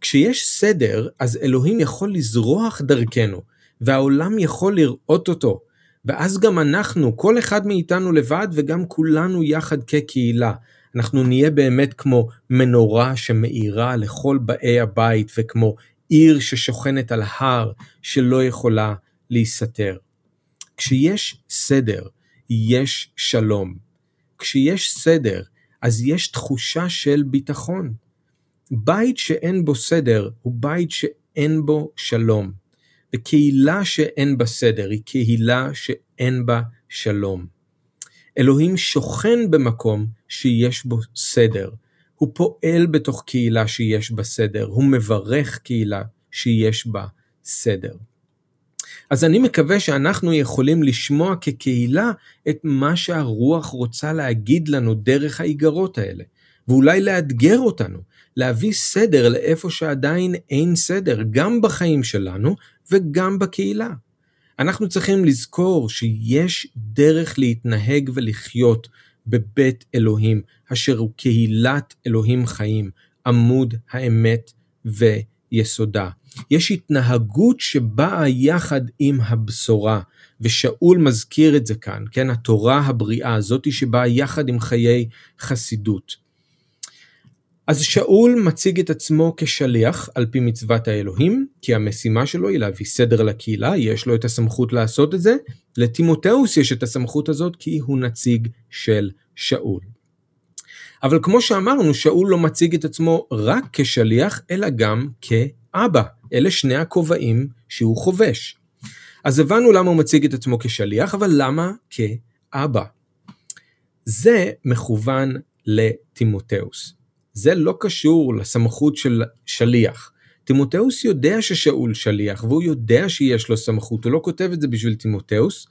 כשיש סדר, אז אלוהים יכול לזרוח דרכנו, והעולם יכול לראות אותו, ואז גם אנחנו, כל אחד מאיתנו לבד, וגם כולנו יחד כקהילה, אנחנו נהיה באמת כמו מנורה שמאירה לכל באי הבית, וכמו עיר ששוכנת על ההר שלא יכולה להיסתר. כשיש סדר, יש שלום. כשיש סדר, אז יש תחושה של ביטחון. בית שאין בו סדר הוא בית שאין בו שלום. וקהילה שאין בה סדר היא קהילה שאין בה שלום. אלוהים שוכן במקום שיש בו סדר. הוא פועל בתוך קהילה שיש בה סדר, הוא מברך קהילה שיש בה סדר. אז אני מקווה שאנחנו יכולים לשמוע כקהילה את מה שהרוח רוצה להגיד לנו דרך האיגרות האלה, ואולי לאתגר אותנו, להביא סדר לאיפה שעדיין אין סדר, גם בחיים שלנו וגם בקהילה. אנחנו צריכים לזכור שיש דרך להתנהג ולחיות בבית אלוהים, אשר הוא קהילת אלוהים חיים, עמוד האמת ויסודה. יש התנהגות שבאה יחד עם הבשורה, ושאול מזכיר את זה כאן, כן? התורה הבריאה הזאת שבאה יחד עם חיי חסידות. אז שאול מציג את עצמו כשליח על פי מצוות האלוהים, כי המשימה שלו היא להביא סדר לקהילה, יש לו את הסמכות לעשות את זה, לטימותאוס יש את הסמכות הזאת כי הוא נציג של שאול. אבל כמו שאמרנו, שאול לא מציג את עצמו רק כשליח, אלא גם כאבא. אלה שני הכובעים שהוא חובש. אז הבנו למה הוא מציג את עצמו כשליח, אבל למה כאבא? זה מכוון לטימותאוס. זה לא קשור לסמכות של שליח. טימותאוס יודע ששאול שליח, והוא יודע שיש לו סמכות, הוא לא כותב את זה בשביל טימותאוס.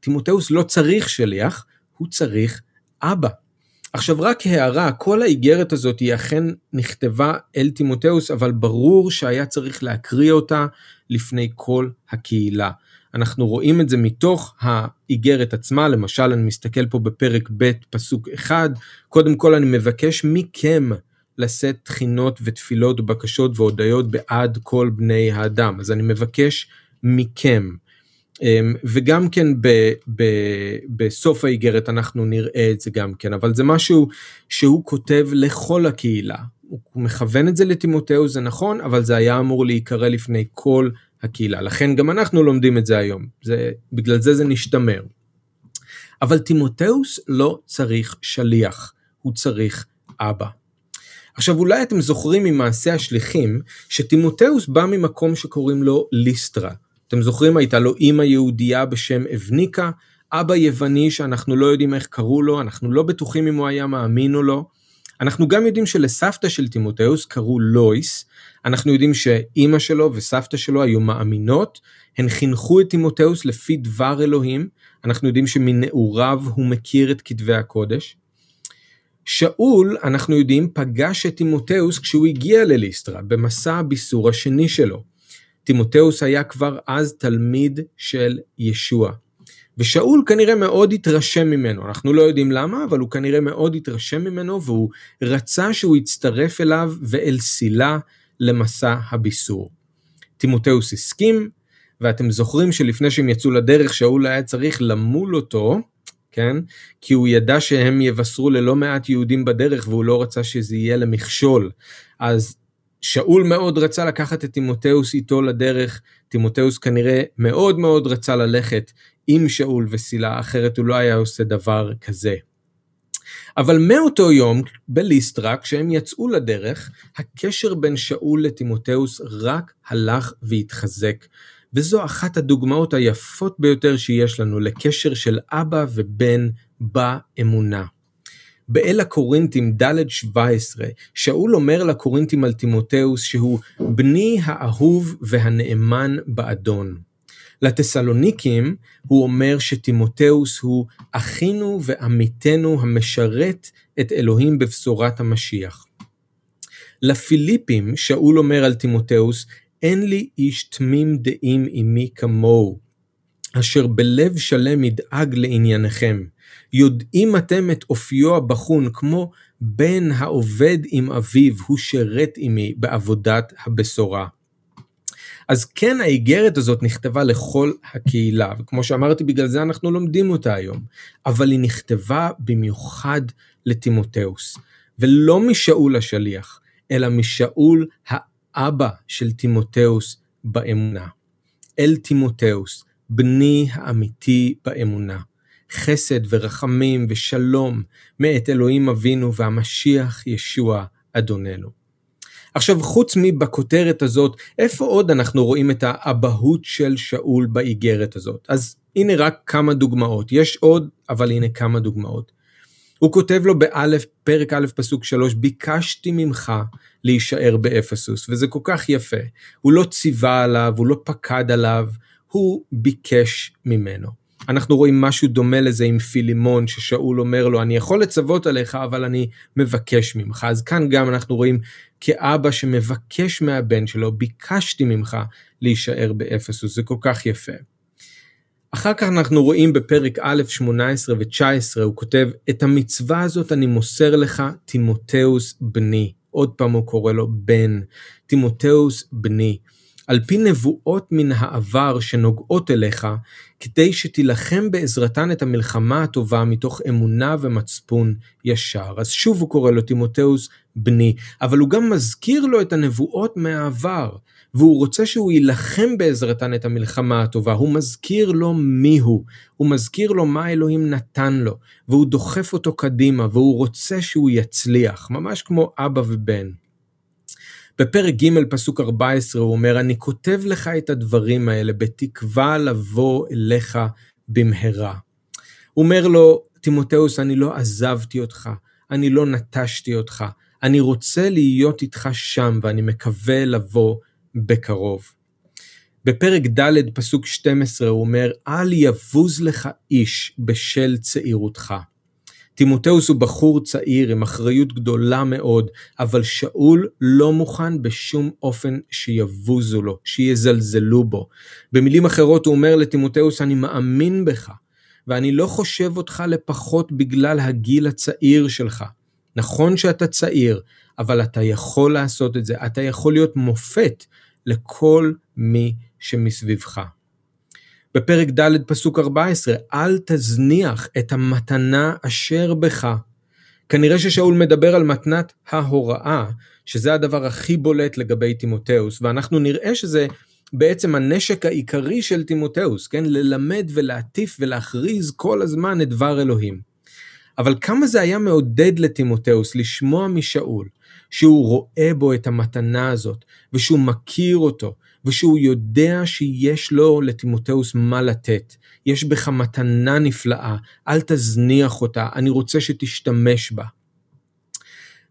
טימותאוס לא צריך שליח, הוא צריך אבא. עכשיו רק הערה, כל האיגרת הזאת היא אכן נכתבה אל טימותאוס, אבל ברור שהיה צריך להקריא אותה לפני כל הקהילה. אנחנו רואים את זה מתוך האיגרת עצמה, למשל אני מסתכל פה בפרק ב' פסוק 1, קודם כל אני מבקש מכם לשאת תחינות ותפילות ובקשות והודיות בעד כל בני האדם, אז אני מבקש מכם. וגם כן בסוף האיגרת אנחנו נראה את זה גם כן, אבל זה משהו שהוא כותב לכל הקהילה, הוא מכוון את זה לטימותאוס, זה נכון, אבל זה היה אמור להיקרא לפני כל הקהילה, לכן גם אנחנו לומדים את זה היום, בגלל זה נשתמר. אבל טימותאוס לא צריך שליח, הוא צריך אבא. עכשיו אולי אתם זוכרים ממעשה השליחים, שטימותאוס בא ממקום שקוראים לו ליסטרה, אתם זוכרים, הייתה לו אמא יהודייה בשם אבניקה, אבא יווני שאנחנו לא יודעים איך קראו לו, אנחנו לא בטוחים אם הוא היה מאמין או לא. אנחנו גם יודעים שלסבתא של טימותאוס קראו לואיס, אנחנו יודעים שאמא שלו וסבתא שלו היו מאמינות, הן חינכו את טימותאוס לפי דבר אלוהים, אנחנו יודעים שמנעוריו הוא מכיר את כתבי הקודש. שאול, אנחנו יודעים, פגש את טימותאוס כשהוא הגיע לליסטרה, במסע הביסור השני שלו. טימותאוס היה כבר אז תלמיד של ישוע, ושאול כנראה מאוד התרשם ממנו, אנחנו לא יודעים למה, אבל הוא כנראה מאוד התרשם ממנו, והוא רצה שהוא יצטרף אליו ואל סילה למסע הביסור. טימותאוס הסכים, ואתם זוכרים שלפני שהם יצאו לדרך, שאול היה צריך למול אותו, כן? כי הוא ידע שהם יבשרו ללא מעט יהודים בדרך, והוא לא רצה שזה יהיה למכשול, אז שאול מאוד רצה לקחת את טימותאוס איתו לדרך, טימותאוס כנראה מאוד מאוד רצה ללכת עם שאול וסילה, אחרת הוא לא היה עושה דבר כזה. אבל מאותו יום בליסטרה, כשהם יצאו לדרך, הקשר בין שאול לטימותאוס רק הלך והתחזק, וזו אחת הדוגמאות היפות ביותר שיש לנו לקשר של אבא ובן באמונה. באל הקורינתים ד' 17, שאול אומר לקורינתים על טימותאוס שהוא בני האהוב והנאמן באדון. לתסלוניקים הוא אומר שטימותאוס הוא אחינו ועמיתנו המשרת את אלוהים בבשורת המשיח. לפיליפים שאול אומר על טימותאוס, אין לי איש תמים דעים עמי כמוהו, אשר בלב שלם ידאג לענייניכם. יודעים אתם את אופיו הבחון, כמו בן העובד עם אביו, הוא שרת עמי בעבודת הבשורה. אז כן, האיגרת הזאת נכתבה לכל הקהילה, וכמו שאמרתי, בגלל זה אנחנו לומדים אותה היום, אבל היא נכתבה במיוחד לטימותאוס, ולא משאול השליח, אלא משאול האבא של טימותאוס באמונה. אל טימותאוס, בני האמיתי באמונה, חסד ורחמים ושלום מאת אלוהים אבינו והמשיח ישוע אדוננו. עכשיו, חוץ מבכותרת הזאת, איפה עוד אנחנו רואים את האבהות של שאול באיגרת הזאת? אז הנה רק כמה דוגמאות. יש עוד, אבל הנה כמה דוגמאות. הוא כותב לו באלף, פרק א' פסוק 3, ביקשתי ממך להישאר באפסוס, וזה כל כך יפה. הוא לא ציווה עליו, הוא לא פקד עליו, הוא ביקש ממנו. אנחנו רואים משהו דומה לזה עם פילימון, ששאול אומר לו, אני יכול לצוות עליך, אבל אני מבקש ממך. אז כאן גם אנחנו רואים כאבא שמבקש מהבן שלו, ביקשתי ממך להישאר באפסוס, זה כל כך יפה. אחר כך אנחנו רואים בפרק א' 18 ו-19, הוא כותב, את המצווה הזאת אני מוסר לך, טימותאוס בני. עוד פעם הוא קורא לו בן, טימותאוס בני. על פי נבואות מן העבר שנוגעות אליך, כדי שתילחם בעזרתן את המלחמה הטובה מתוך אמונה ומצפון ישר. אז שוב הוא קורא לו טימותאוס בני, אבל הוא גם מזכיר לו את הנבואות מהעבר, והוא רוצה שהוא יילחם בעזרתן את המלחמה הטובה. הוא מזכיר לו מיהו, הוא מזכיר לו מה אלוהים נתן לו, והוא דוחף אותו קדימה, והוא רוצה שהוא יצליח, ממש כמו אבא ובן. בפרק ג' פסוק 14 הוא אומר, אני כותב לך את הדברים האלה בתקווה לבוא אליך במהרה. הוא אומר לו, טימותאוס, אני לא עזבתי אותך, אני לא נטשתי אותך, אני רוצה להיות איתך שם ואני מקווה לבוא בקרוב. בפרק ד' פסוק 12 הוא אומר, אל יבוז לך איש בשל צעירותך. טימותאוס הוא בחור צעיר עם אחריות גדולה מאוד, אבל שאול לא מוכן בשום אופן שיבוזו לו, שיזלזלו בו. במילים אחרות הוא אומר לטימותאוס, אני מאמין בך, ואני לא חושב אותך לפחות בגלל הגיל הצעיר שלך. נכון שאתה צעיר, אבל אתה יכול לעשות את זה, אתה יכול להיות מופת לכל מי שמסביבך. בפרק ד' פסוק 14, אל תזניח את המתנה אשר בך. כנראה ששאול מדבר על מתנת ההוראה, שזה הדבר הכי בולט לגבי טימותאוס, ואנחנו נראה שזה בעצם הנשק העיקרי של טימותאוס, כן? ללמד ולהטיף ולהכריז כל הזמן את דבר אלוהים. אבל כמה זה היה מעודד לטימותאוס לשמוע משאול, שהוא רואה בו את המתנה הזאת, ושהוא מכיר אותו, ושהוא יודע שיש לו לטימותאוס מה לתת. יש בך מתנה נפלאה, אל תזניח אותה, אני רוצה שתשתמש בה.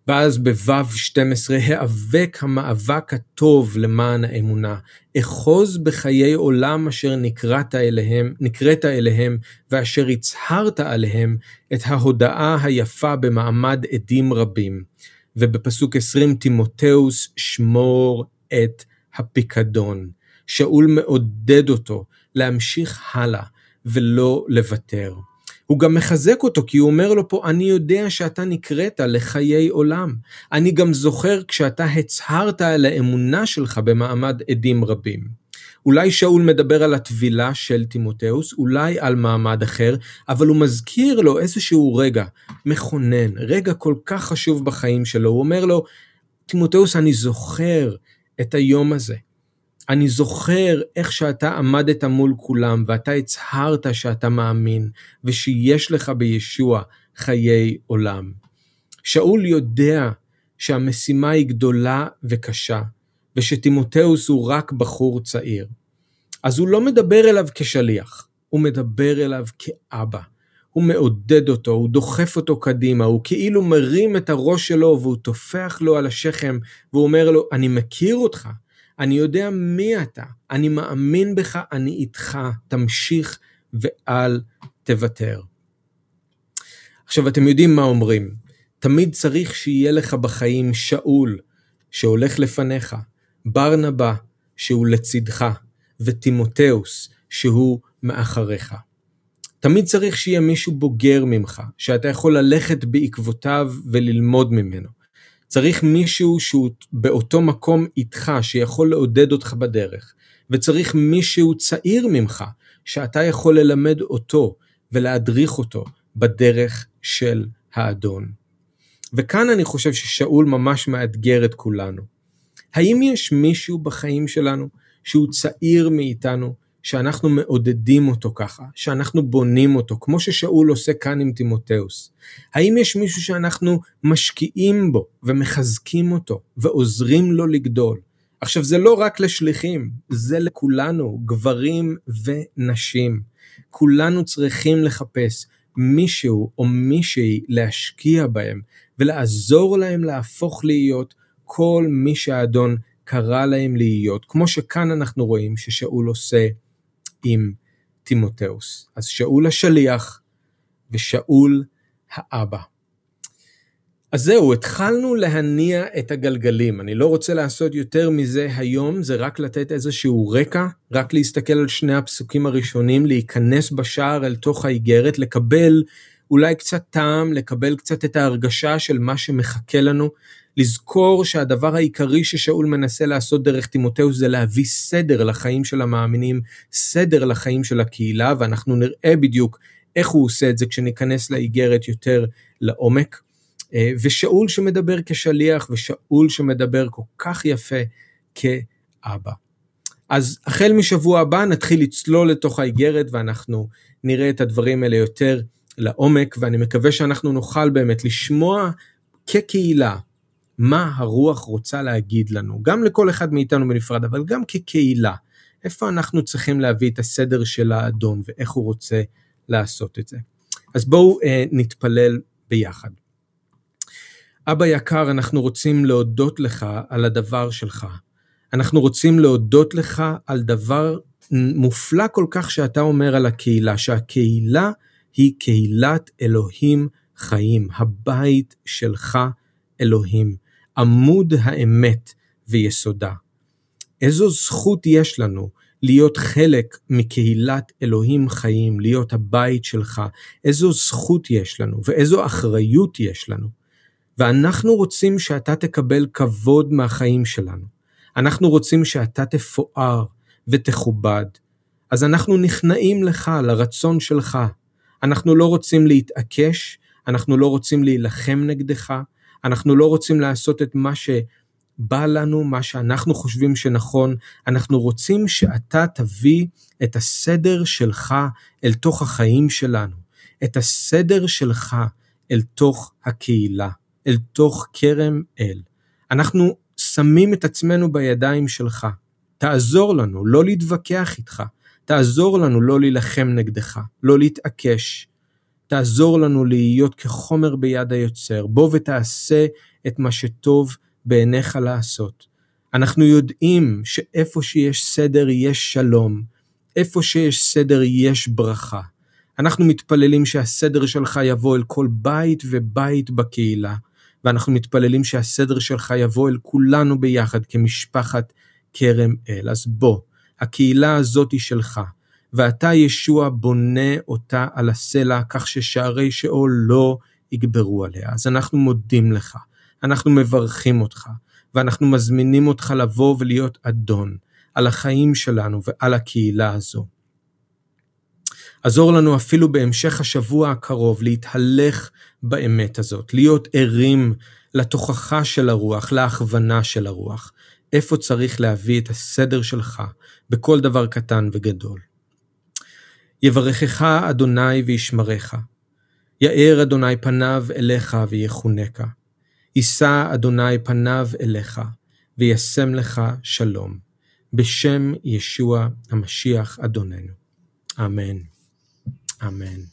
ואז בו' 12, האבק המאבק הטוב למען האמונה, אחוז בחיי עולם אשר נקראת אליהם ואשר הצהרת עליהם את ההודעה היפה במעמד עדים רבים. ובפסוק 20, טימותאוס שמור את הפיקדון. שאול מעודד אותו להמשיך הלאה ולא לוותר. הוא גם מחזק אותו, כי הוא אומר לו פה, אני יודע שאתה נקראת לחיי עולם. אני גם זוכר כשאתה הצהרת על האמונה שלך במעמד עדים רבים. אולי שאול מדבר על התבילה של טימותאוס, אולי על מעמד אחר, אבל הוא מזכיר לו איזשהו רגע מכונן, רגע כל כך חשוב בחיים שלו. הוא אומר לו, טימותאוס, אני זוכר את היום הזה. אני זוכר איך שאתה עמדת מול כולם, ואתה הצהרת שאתה מאמין, ושיש לך בישוע חיי עולם. שאול יודע שהמשימה היא גדולה וקשה, ושטימותאוס הוא רק בחור צעיר. אז הוא לא מדבר אליו כשליח, הוא מדבר אליו כאבא. הוא מעודד אותו, הוא דוחף אותו קדימה, הוא כאילו מרים את הראש שלו והוא תופח לו על השכם, והוא אומר לו, אני מכיר אותך, אני יודע מי אתה, אני מאמין בך, אני איתך, תמשיך ואל תוותר. עכשיו אתם יודעים מה אומרים, תמיד צריך שיהיה לך בחיים שאול שהולך לפניך, ברנבא שהוא לצדך וטימותאוס שהוא מאחריך. תמיד צריך שיהיה מישהו בוגר ממך, שאתה יכול ללכת בעקבותיו וללמוד ממנו. צריך מישהו שהוא באותו מקום איתך, שיכול לעודד אותך בדרך. וצריך מישהו צעיר ממך, שאתה יכול ללמד אותו ולהדריך אותו בדרך של האדון. וכאן אני חושב ששאול ממש מאתגר את כולנו. האם יש מישהו בחיים שלנו שהוא צעיר מאיתנו, שאנחנו מעודדים אותו ככה, שאנחנו בונים אותו, כמו ששאול עושה כאן עם טימותאוס? האם יש מישהו שאנחנו משקיעים בו ומחזקים אותו ועוזרים לו לגדול? עכשיו זה לא רק לשליחים, זה לכולנו, גברים ונשים. כולנו צריכים לחפש מישהו או מישהי להשקיע בהם ולעזור להם להפוך להיות כל מי שהאדון קרא להם להיות, כמו שכאן אנחנו רואים ששאול עושה עם טימותאוס. אז שאול השליח ושאול האבא. אז זהו, התחלנו להניע את הגלגלים. אני לא רוצה לעשות יותר מזה היום, זה רק לתת איזשהו רקע, רק להסתכל על שני הפסוקים הראשונים, להיכנס בשער אל תוך האיגרת, לקבל אולי קצת טעם, לקבל קצת את ההרגשה של מה שמחכה לנו, לזכור שהדבר העיקרי ששאול מנסה לעשות דרך טימותאוס זה להביא סדר לחיים של המאמינים, סדר לחיים של הקהילה, ואנחנו נראה בדיוק איך הוא עושה את זה כשניכנס לאיגרת יותר לעומק. ושאול שמדבר כשליח ושאול שמדבר כל כך יפה כאבא. אז החל משבוע הבא נתחיל לצלול לתוך האיגרת ואנחנו נראה את הדברים האלה יותר לעומק, ואני מקווה שאנחנו נוכל באמת לשמוע כקהילה מה הרוח רוצה להגיד לנו, גם לכל אחד מאיתנו בנפרד, אבל גם כקהילה, איפה אנחנו צריכים להביא את הסדר של האדון, ואיך הוא רוצה לעשות את זה. אז בואו נתפלל ביחד. אבא יקר, אנחנו רוצים להודות לך על הדבר שלך, אנחנו רוצים להודות לך על דבר מופלא כל כך שאתה אומר על הקהילה, שהקהילה היא קהילת אלוהים חיים, הבית שלך אלוהים, עמוד האמת ויסודה. איזו זכות יש לנו להיות חלק מקהילת אלוהים חיים, להיות הבית שלך. איזו זכות יש לנו ואיזו אחריות יש לנו. ואנחנו רוצים שאתה תקבל כבוד מהחיים שלנו. אנחנו רוצים שאתה תפואר ותכובד. אז אנחנו נכנעים לך, לרצון שלך. אנחנו לא רוצים להתעקש, אנחנו לא רוצים להילחם נגדך, אנחנו לא רוצים לעשות את מה שבא לנו, מה שאנחנו חושבים שנכון, אנחנו רוצים שאתה תביא את הסדר שלך אל תוך החיים שלנו, את הסדר שלך אל תוך הקהילה, אל תוך קרם אל. אנחנו שמים את עצמנו בידיים שלך, תעזור לנו לא להתווכח איתך, תעזור לנו לא להילחם נגדך, לא להתעקש, תעזור לנו להיות כחומר ביד היוצר, בוא ותעשה את מה שטוב בעיניך לעשות. אנחנו יודעים שאיפה שיש סדר יש שלום, איפה שיש סדר יש ברכה. אנחנו מתפללים שהסדר שלך יבוא אל כל בית ובית בקהילה, ואנחנו מתפללים שהסדר שלך יבוא אל כולנו ביחד כמשפחת קרם אל. אז בוא, הקהילה הזאת היא שלך. ואתה ישוע בונה אותה על הסלע, כך ששערי שאול לא יגברו עליה. אז אנחנו מודים לך, אנחנו מברכים אותך, ואנחנו מזמינים אותך לבוא ולהיות אדון על החיים שלנו ועל הקהילה הזו. עזור לנו אפילו בהמשך השבוע הקרוב להתהלך באמת הזאת, להיות ערים לתוכחה של הרוח, להכוונה של הרוח, איפה צריך להביא את הסדר שלך בכל דבר קטן וגדול. יברכך אדוני וישמרך, יאר אדוני פניו אליך ויחונקה, יישא אדוני פניו אליך וישם לך שלום, בשם ישוע המשיח אדוננו, אמן, אמן.